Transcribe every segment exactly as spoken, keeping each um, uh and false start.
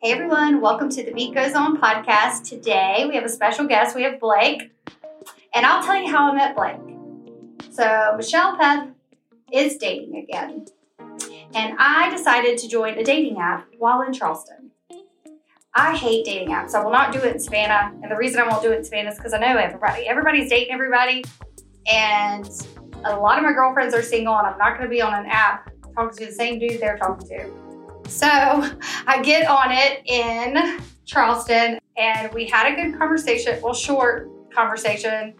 Hey everyone, welcome to the Beet Goes On podcast. Today we have a special guest, we have Blake, and I'll tell you how I met Blake. So Michelle Peth is dating again, and I decided to join a dating app while in Charleston. I hate dating apps. I will not do it in Savannah, and the reason I won't do it in Savannah is because I know everybody. Everybody's dating everybody, and a lot of my girlfriends are single, and I'm not going to be on an app talking to the same dude they're talking to. So I get on it in Charleston and we had a good conversation, well, short conversation.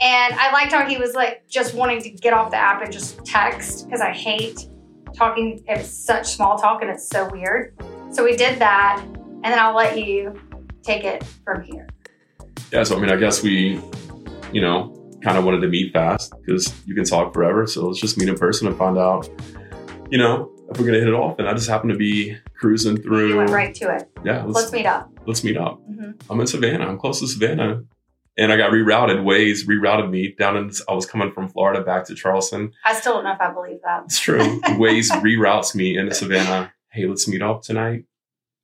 And I liked how he was like just wanting to get off the app and just text because I hate talking. It's such small talk and it's so weird. So we did that. And then I'll let you take it from here. Yeah. So, I mean, I guess we, you know, kind of wanted to meet fast because you can talk forever. So let's just meet in person and find out, you know, if we're going to hit it off. And I just happened to be cruising through. You went right to it. Yeah. Let's, let's meet up. Let's meet up. Mm-hmm. I'm in Savannah. I'm close to Savannah. And I got rerouted. Waze rerouted me down in, I was coming from Florida back to Charleston. I still don't know if I believe that. It's true. Waze reroutes me into Savannah. Hey, let's meet up tonight.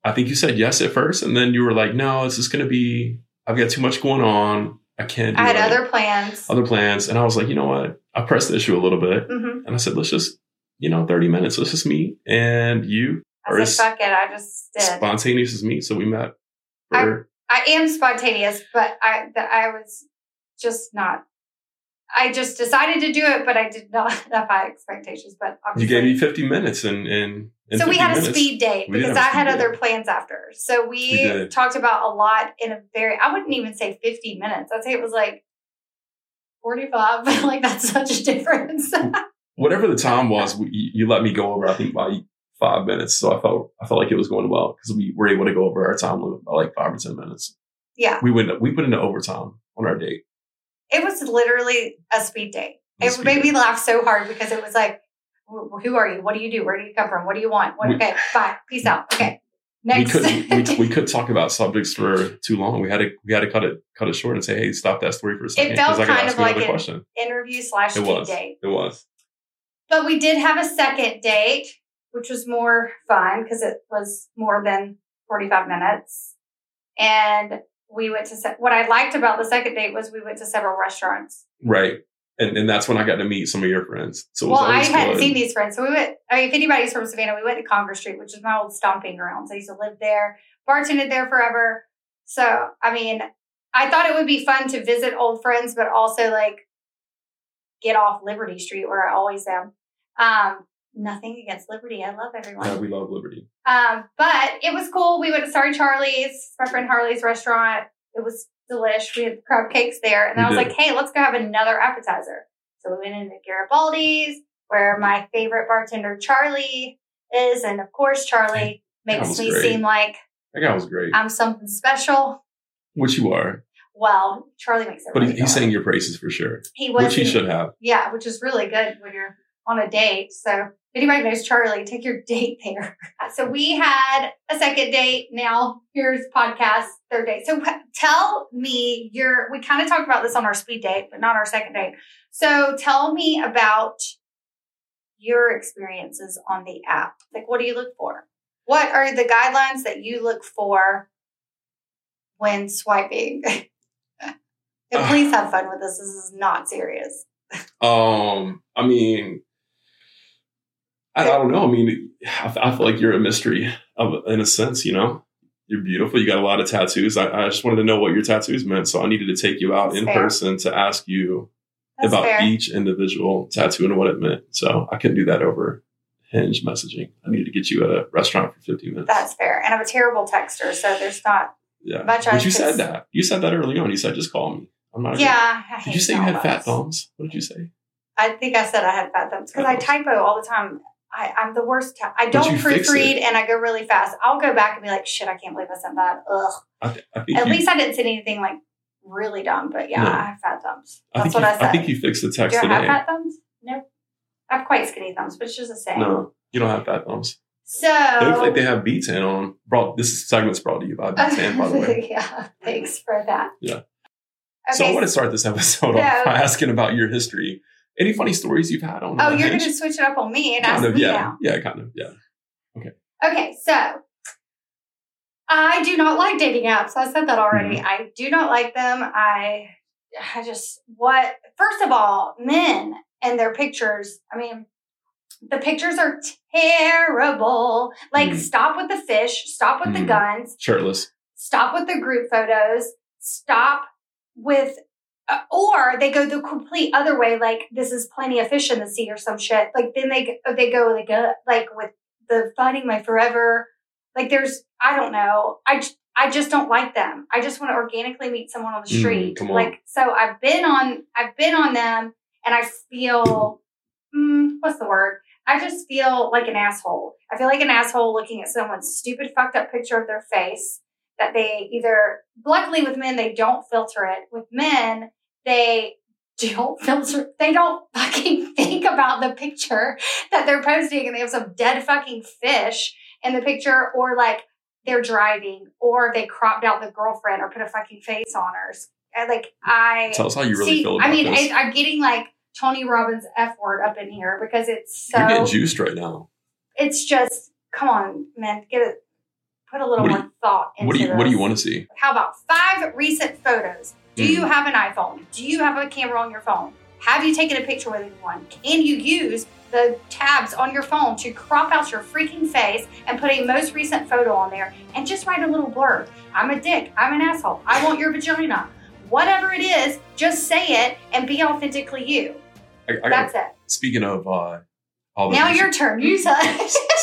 I think you said yes at first. And then you were like, no, it's just going to be, I've got too much going on. I can't do I had it. other plans. Other plans. And I was like, you know what? I pressed the issue a little bit. Mm-hmm. And I said, let's just, you know, thirty minutes. Let's just meet. And you I are said, fuck it. I just did. Spontaneous as me. So we met. For- I, I am spontaneous, but I the, I was just not. I just decided to do it, but I did not have high expectations. But obviously. You gave me fifty minutes. and, and, and So we had minutes. a speed date we because I had date. other plans after. So we, we talked about a lot in a very, I wouldn't even say fifty minutes. I'd say it was like forty-five. Like that's such a difference. Whatever the time was, we, you let me go over, I think, by five minutes. So I felt I felt like it was going well because we were able to go over our time limit by like five or ten minutes. Yeah. We went we put into overtime on our date. It was literally a speed date. It, it speed made date. me laugh so hard because it was like, who are you? What do you do? Where do you come from? What do you want? What, we, okay, bye. Peace out. Okay. Next. We couldn't, we, we could talk about subjects for too long. We had to we had to cut it cut it short and say, hey, stop that story for a second. It felt I kind ask of like an question. interview slash speed was, date. It was. But we did have a second date, which was more fun because it was more than forty-five minutes. And we went to, se- what I liked about the second date was we went to several restaurants. Right. And and that's when I got to meet some of your friends. So it was Well, I hadn't seen these friends. So we went, I mean, if anybody's from Savannah, we went to Congress Street, which is my old stomping grounds. I used to live there, bartended there forever. So, I mean, I thought it would be fun to visit old friends, but also like get off Liberty Street where I always am. Um, nothing against Liberty. I love everyone. Yeah, we love Liberty. Um, but it was cool. We went to Sorry Charlie's, my friend Harley's restaurant. It was delish. We had crab cakes there. And we I was did. like, hey, let's go have another appetizer. So we went into Garibaldi's, where my favorite bartender, Charlie, is. And of course, Charlie makes me great. seem like that guy was great. I'm something special. Which you are. Well, Charlie makes it. But really he, he's saying your praises for sure. He was. Which he should have. Yeah, which is really good when you're on a date. So if anybody knows Charlie, take your date there. So we had a second date. Now here's podcast, third date. So tell me your, we kind of talked about this on our speed date, but not our second date. So tell me about your experiences on the app. Like, what do you look for? What are the guidelines that you look for when swiping? And please have fun with this. This is not serious. Um, I mean, I, I don't know. I mean, I, I feel like you're a mystery of, in a sense, you know, you're beautiful. You got a lot of tattoos. I, I just wanted to know what your tattoos meant. So I needed to take you out That's in fair. person to ask you That's about fair. each individual tattoo and what it meant. So I couldn't do that over Hinge messaging. I needed to get you at a restaurant for fifteen minutes. That's fair. And I'm a terrible texter. So there's not yeah. much I But you said s- that. You said that early on. You said, just call me. I'm not yeah. Good. I did you say you had fat thumbs? What did you say? I think I said I had fat thumbs because I typo all the time. I, I'm the worst. T- I don't proofread and I go really fast. I'll go back and be like, shit, I can't believe I said that. Ugh. I th- I think At you, least I didn't say anything like really dumb, but yeah, no. I have fat thumbs. That's I what you, I said. I think you fixed the text today. Do I have fat thumbs? No. I have quite skinny thumbs, but it's just the same. No, you don't have fat thumbs. So they look like they have B.Tan on. Brought, this segment's brought to you by B.Tan, by the way. Yeah. Thanks for that. Yeah. Okay, so I want to start this episode so, off by asking about your history. Any funny stories you've had on? Oh, you're going to switch it up on me and kind ask of, me yeah, now. Yeah, kind of. Yeah. Okay. Okay. So I do not like dating apps. I said that already. Mm-hmm. I do not like them. I, I just, what, first of all, men and their pictures. I mean, the pictures are terrible. Like, mm-hmm. stop with the fish. Stop with mm-hmm. the guns. Shirtless. Stop with the group photos. Stop with, uh, or they go the complete other way. Like, this is plenty of fish in the sea or some shit. Like, then they, they go like, uh, like with the finding my forever. Like, there's, I don't know. I, I just don't like them. I just want to organically meet someone on the street. Mm, on. Like, so I've been on, I've been on them and I feel, mm, what's the word? I just feel like an asshole. I feel like an asshole looking at someone's stupid, fucked up picture of their face that they either, luckily with men, they don't filter it. With men, they don't filter, they don't fucking think about the picture that they're posting and they have some dead fucking fish in the picture, or like they're driving, or they cropped out the girlfriend or put a fucking face on her. And like, I tell us how you really see, feel about I mean, this. I, I'm getting like Tony Robbins F word up in here because it's so. You're getting juiced right now. It's just, come on, man, get it. Put a little what more you, thought into what do you, this. What do you want to see? How about five recent photos? Do mm-hmm. you have an iPhone? Do you have a camera on your phone? Have you taken a picture with anyone? Can you use the tabs on your phone to crop out your freaking face and put a most recent photo on there and just write a little blurb? I'm a dick. I'm an asshole. I want your vagina. Whatever it is, just say it and be authentically you. I, I That's gotta, it. Speaking of uh, all the Now your turn. You said.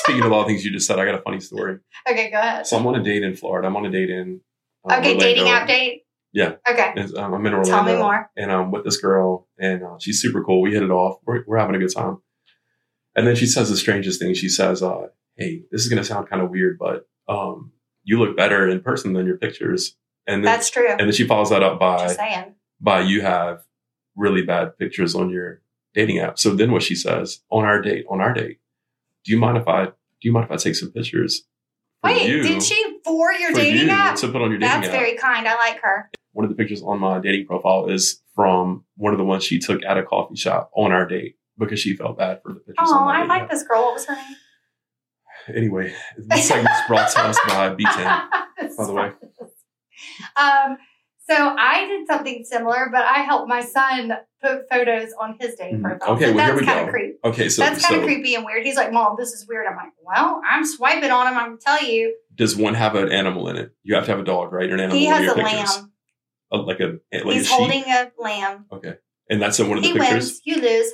Speaking of all the things you just said, I got a funny story. Okay, go ahead. So I'm on a date in Florida. I'm on a date in um, Okay, Orlando. Dating app date? Yeah. Okay. Um, I'm in Orlando. Tell me more. And I'm with this girl and uh, she's super cool. We hit it off. We're, we're having a good time. And then she says the strangest thing. She says, uh, hey, this is going to sound kind of weird, but um, you look better in person than your pictures. And then, that's true. And then she follows that up by, by you have really bad pictures on your dating app. So then what she says on our date, on our date, do you mind if I, do you mind if I take some pictures? Wait, you, did she for your for dating you app? To put on your dating that's app. That's very kind. I like her. One of the pictures on my dating profile is from one of the ones she took at a coffee shop on our date. Because she felt bad for the pictures. Oh, I like this girl. What was her name? Anyway, this segment's brought to us by B.Tan, by the way. Um, so I did something similar, but I helped my son put photos on his dating profile. Okay, so well, that's kind of creepy. Okay, so that's kind of so, creepy and weird. He's like, "Mom, this is weird." I'm like, "Well, I'm swiping on him. I'm gonna tell you." Does one have an animal in it? You have to have a dog, right? Or an animal. He has in your a pictures. Lamb. Oh, like a like he's a holding a lamb. Okay. And that's in one of the he pictures. He wins, you lose.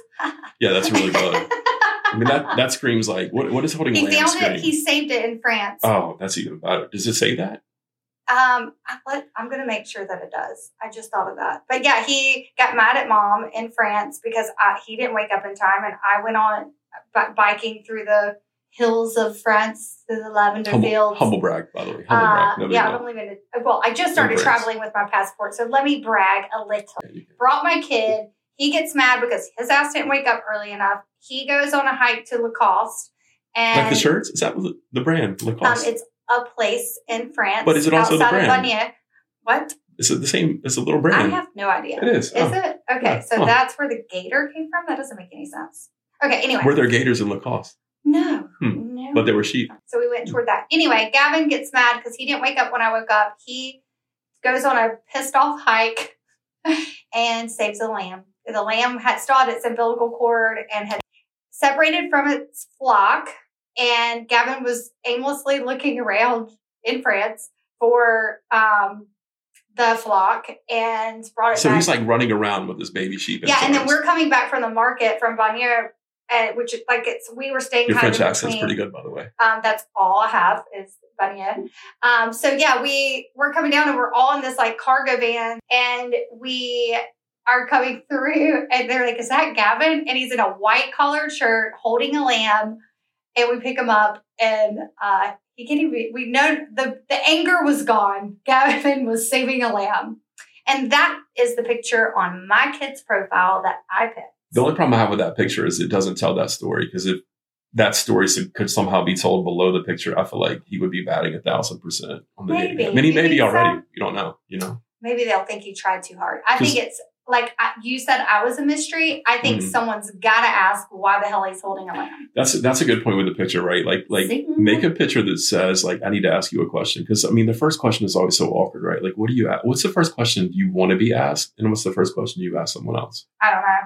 Yeah, that's really good. I mean, that, that screams like, what? what is holding he lamb found it. He saved it in France. Oh, that's even better. Does it say that? Um, I let, I'm going to make sure that it does. I just thought of that. But yeah, he got mad at Mom in France because I, he didn't wake up in time. And I went on b- biking through the hills of France, through the lavender humble, fields. Humble brag, by the way. Humble uh, brag. Yeah, I don't even. Well, I just started traveling with my passport, so let me brag a little. Brought my kid. He gets mad because his ass didn't wake up early enough. He goes on a hike to Lacoste. And like the shirts? Is that the brand? Lacoste. Um, it's a place in France. But is it also the brand? Outside of Barnier. What? Is it the same? It's a little brand. I have no idea. It is. Is oh. it? Okay, yeah. so oh. that's where the gator came from? That doesn't make any sense. Okay, anyway. Were there gators in Lacoste? No, hmm. no. But there were sheep. So we went toward that. Anyway, Gavin gets mad because he didn't wake up when I woke up. He goes on a pissed off hike and saves a lamb. The lamb had stalled its umbilical cord and had separated from its flock. And Gavin was aimlessly looking around in France for um, the flock and brought it so back. So he's like running around with his baby sheep. Yeah, and then we're coming back from the market from Barnier. And which like it's we were staying. Your French accent's pretty good, by the way. Um, that's all I have is Bagnet. Um, so yeah, we we're coming down and we're all in this like cargo van, and we are coming through, and they're like, "Is that Gavin?" And he's in a white collared shirt holding a lamb, and we pick him up, and uh, he can't even. We know the the anger was gone. Gavin was saving a lamb, and that is the picture on my kid's profile that I picked. The only problem I have with that picture is it doesn't tell that story, because if that story could somehow be told below the picture, I feel like he would be batting a thousand percent on the maybe. dating app. I mean, he maybe already. So. You don't know, you know. Maybe they'll think he tried too hard. I think it's like I, you said, I was a mystery. I think mm-hmm. someone's got to ask why the hell he's holding a lamp. That's a, that's a good point with the picture, right? Like, like See? Make a picture that says, like, I need to ask you a question. Because I mean, the first question is always so awkward, right? Like, what do you, what's the first question you want to be asked? And what's the first question you ask someone else? I don't know.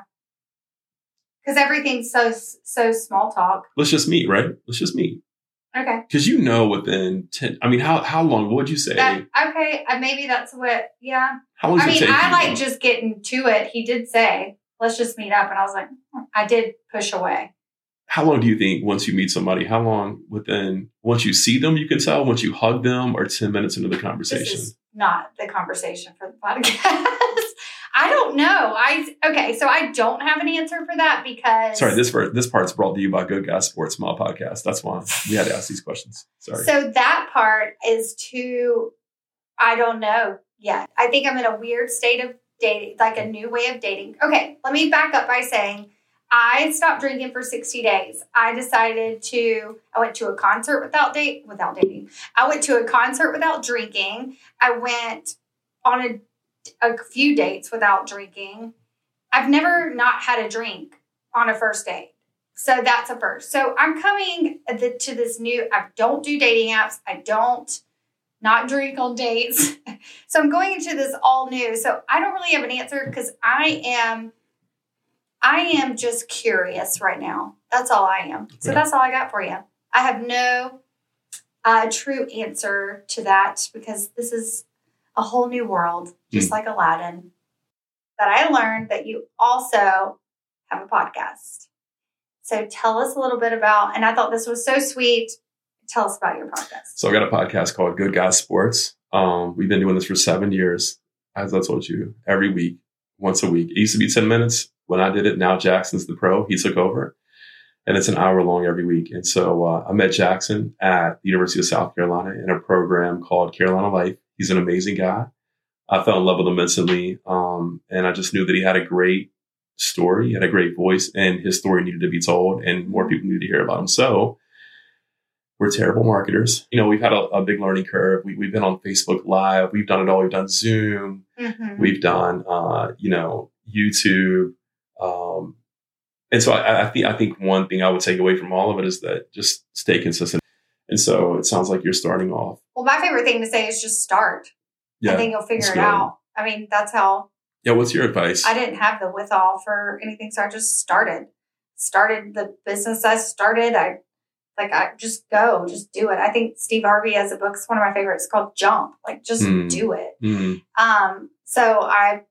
Because everything's so, so small talk. Let's just meet, right? Let's just meet. Okay. Because you know within ten, I mean, how how long would you say? That, okay. Uh, maybe that's what, yeah. How long I mean, I like know? Just getting to it. He did say, let's just meet up. And I was like, I did push away. How long do you think once you meet somebody, how long within, once you see them, you can tell, once you hug them or ten minutes into the conversation? This is not the conversation for the podcast. I don't know. I okay, so I don't have an answer for that because sorry, this part, this part's brought to you by Good Guys Sports My Podcast. That's why we had to ask these questions. Sorry. So that part is too. I don't know yet. I think I'm in a weird state of dating, like a new way of dating. Okay, let me back up by saying I stopped drinking for sixty days. I decided to. I went to a concert without date without dating. I went to a concert without drinking. I went on a. a few dates without drinking. I've never not had a drink on a first date. So that's a first. So I'm coming the, to this new, I don't do dating apps. I don't not drink on dates. So I'm going into this all new. So I don't really have an answer because I am, I am just curious right now. That's all I am. So yeah. That's all I got for you. I have no uh, true answer to that because this is a whole new world, just mm. like Aladdin, that I learned that you also have a podcast. So tell us a little bit about, and I thought this was so sweet. Tell us about your podcast. So I got a podcast called Good Guys Sports. Um, we've been doing this for seven years. As I told you, every week, once a week. It used to be ten minutes when I did it. Now Jackson's the pro. He took over. And it's an hour long every week. And so uh, I met Jackson at the University of South Carolina in a program called Carolina Life. He's an amazing guy. I fell in love with him instantly. Um, and I just knew that he had a great story, he had a great voice, and his story needed to be told, and more people needed to hear about him. So we're terrible marketers. You know, we've had a, a big learning curve. We, we've been on Facebook Live. We've done it all. We've done Zoom. Mm-hmm. We've done, uh, you know, YouTube. Um, and so I, I, th- I think one thing I would take away from all of it is that just stay consistent. And so it sounds like you're starting off. Well, my favorite thing to say is just start. Yeah, I think you'll figure it out. I mean, that's how. Yeah. What's your advice? I didn't have the withal for anything. So I just started, started the business I started. I like, I just go, just do it. I think Steve Harvey has a book. It's one of my favorites. It's called Jump. Like just mm. do it. Mm. Um. So I,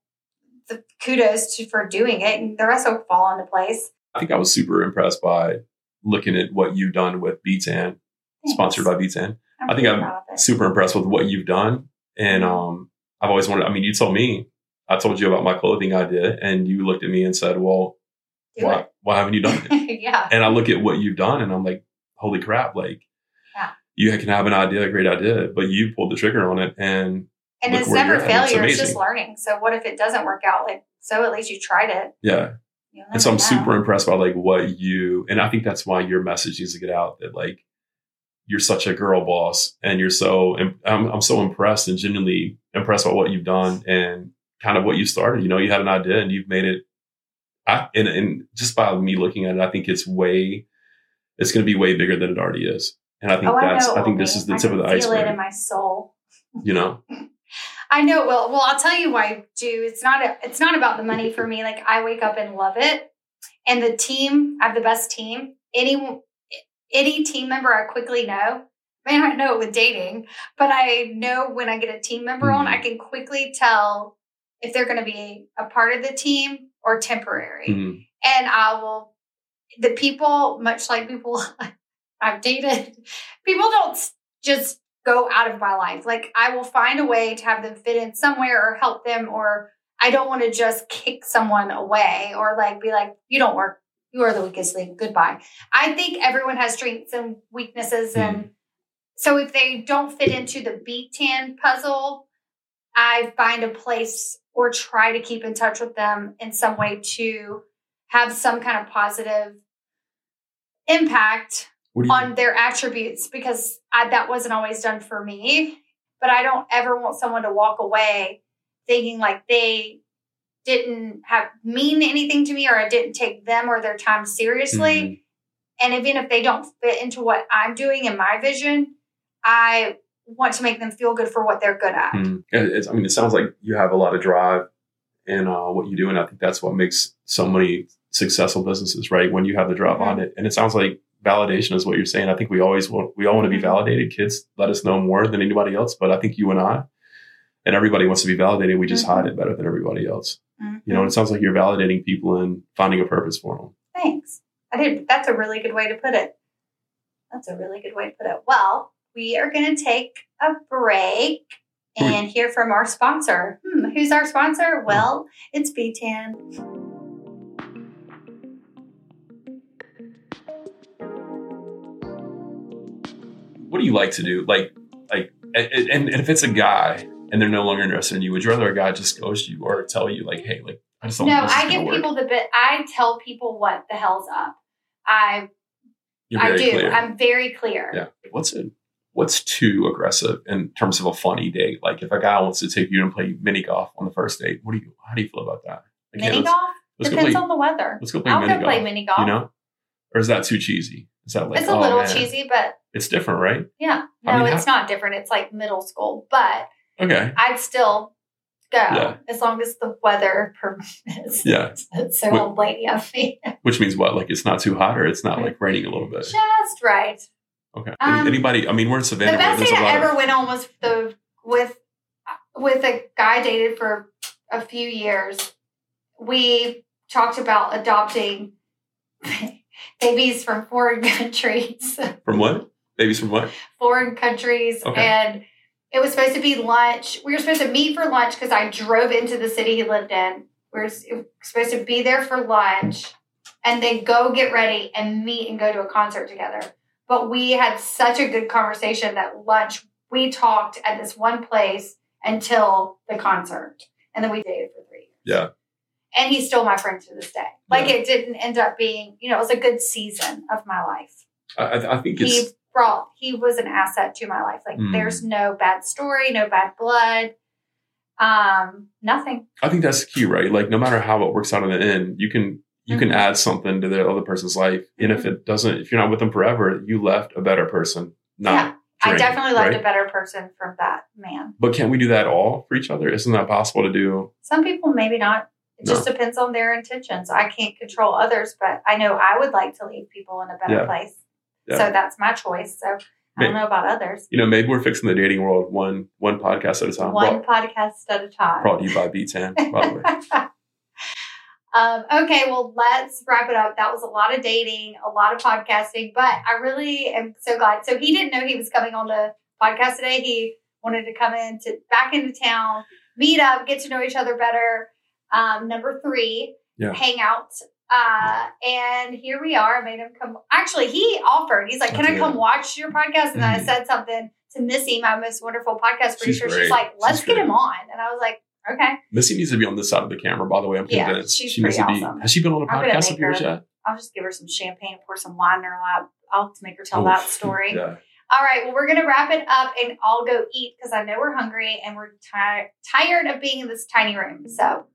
the kudos to, for doing it, and the rest will fall into place. I think I was super impressed by looking at what you've done with B.Tan. Sponsored by B.Tan. I think I'm super impressed with what you've done. And um, I've always wanted, I mean, you told me, I told you about my clothing idea, and you looked at me and said, well, why, why haven't you done it? Yeah. And I look at what you've done and I'm like, holy crap. Like yeah. you can have an idea, a great idea, but you pulled the trigger on it. And and it's never failure. It's, it's just learning. So what if it doesn't work out? Like, so at least you tried it. Yeah. And so I'm know. super impressed by like what you, and I think that's why your message needs to get out that like, you're such a girl boss, and you're so, I'm, I'm so impressed and genuinely impressed by what you've done and kind of what you started. You know, you had an idea and you've made it. I, and, and just by me looking at it, I think it's way, it's going to be way bigger than it already is. And I think oh, that's, I, know, I think okay. this is the I tip of the iceberg. I feel it in my soul. You know? I know. Well, well, I'll tell you why I do. It's not, a, it's not about the money for me. Like I wake up and love it. And the team, I have the best team. Anyone, Any team member I quickly know, man, I know it with dating, but I know when I get a team member mm-hmm. on, I can quickly tell if they're going to be a part of the team or temporary. Mm-hmm. And I will, the people, much like people I've dated, people don't just go out of my life. Like I will find a way to have them fit in somewhere or help them, or I don't want to just kick someone away or like be like, you don't work. You are the weakest link. Goodbye. I think everyone has strengths and weaknesses. And mm. so if they don't fit into the B.Tan puzzle, I find a place or try to keep in touch with them in some way to have some kind of positive impact on mean? their attributes, because I, that wasn't always done for me. But I don't ever want someone to walk away thinking like they didn't have mean anything to me, or I didn't take them or their time seriously. Mm-hmm. And even if they don't fit into what I'm doing and my vision, I want to make them feel good for what they're good at. Mm-hmm. It's, I mean, it sounds like you have a lot of drive in uh, what you do. And I think that's what makes so many successful businesses, right? When you have the drive mm-hmm. on it. And it sounds like validation is what you're saying. I think we always want, we all want to be validated. Kids let us know more than anybody else. But I think you and I and everybody wants to be validated. We just mm-hmm. hide it better than everybody else. Mm-hmm. You know, and it sounds like you're validating people and finding a purpose for them. Thanks. I did. That's a really good way to put it. That's a really good way to put it. Well, we are going to take a break and hear from our sponsor. Hmm, who's our sponsor? Well, it's B.Tan. What do you like to do? Like, like, and, and if it's a guy and they're no longer interested in you, would you rather a guy just ghost you or tell you like, hey, like, I just don't know. No, I give people the bit. I tell people what the hell's up. I, I do. Clear. I'm very clear. Yeah. What's it? What's too aggressive in terms of a funny date? Like if a guy wants to take you and play mini golf on the first date, what do you, how do you feel about that? Again, mini golf? Let's, let's Depends play, on the weather. Let's go play I'll mini go golf. I'll go play mini golf. You know? Or is that too cheesy? Is that like, it's a oh, little man. cheesy, but. It's different, right? Yeah. No, I mean, it's how, not different. It's like middle school, but. Okay. I'd still go yeah. as long as the weather permits. Yeah. It's so old lady of me. Which means what? Like it's not too hot or it's not like raining a little bit. Just right. Okay. Um, Anybody? I mean, we're in Savannah. The best thing I ever of- went on was the with with a guy I dated for a few years. We talked about adopting babies from foreign countries. From what? Babies from what? Foreign countries, okay. And it was supposed to be lunch. We were supposed to meet for lunch because I drove into the city he lived in. We were supposed to be there for lunch, and then go get ready and meet and go to a concert together. But we had such a good conversation that lunch, we talked at this one place until the concert. And then we dated for three years. Yeah. And he's still my friend to this day. Like yeah. It didn't end up being, you know, it was a good season of my life. I, I think it's... He brought, he was an asset to my life. Like mm. There's no bad story, no bad blood, um, nothing. I think that's key, right? Like no matter how it works out in the end, you can... You can mm-hmm. add something to the other person's life. And mm-hmm. if it doesn't, if you're not with them forever, you left a better person. Not yeah, drained, I definitely left right? a better person from that man. But can't we do that all for each other? Isn't that possible to do? Some people, maybe not. It no. just depends on their intentions. I can't control others, but I know I would like to leave people in a better yeah. place. Yeah. So that's my choice. So I don't maybe, know about others. You know, maybe we're fixing the dating world one one podcast at a time. One brought, podcast at a time. Brought to you by B ten, by the way. Um, okay, well, let's wrap it up. That was a lot of dating, a lot of podcasting, but I really am so glad. So he didn't know he was coming on the podcast today. He wanted to come in to back into town, meet up, get to know each other better. Um, number three, yeah. hang out. Uh, and here we are. I made him come. Actually, he offered. He's like, can I, I come watch your podcast? And mm-hmm. I said something to Missy, my most wonderful podcast producer. She's, She's like, let's She's get great. him on. And I was like, okay. Missy needs to be on this side of the camera, by the way. I'm yeah, convinced. She's she pretty needs to be, awesome. Has she been on a podcast with yours yet? I'll just give her some champagne, pour some wine in her lap. I'll make her tell oh, that story. Yeah. All right. Well, we're going to wrap it up and I'll go eat because I know we're hungry and we're ti- tired of being in this tiny room. So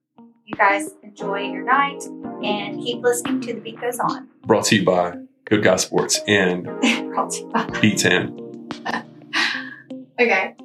you guys enjoy your night and keep listening to The Beat Goes On. Brought to you by Good Guys Sports and Brought to you by B ten. Okay.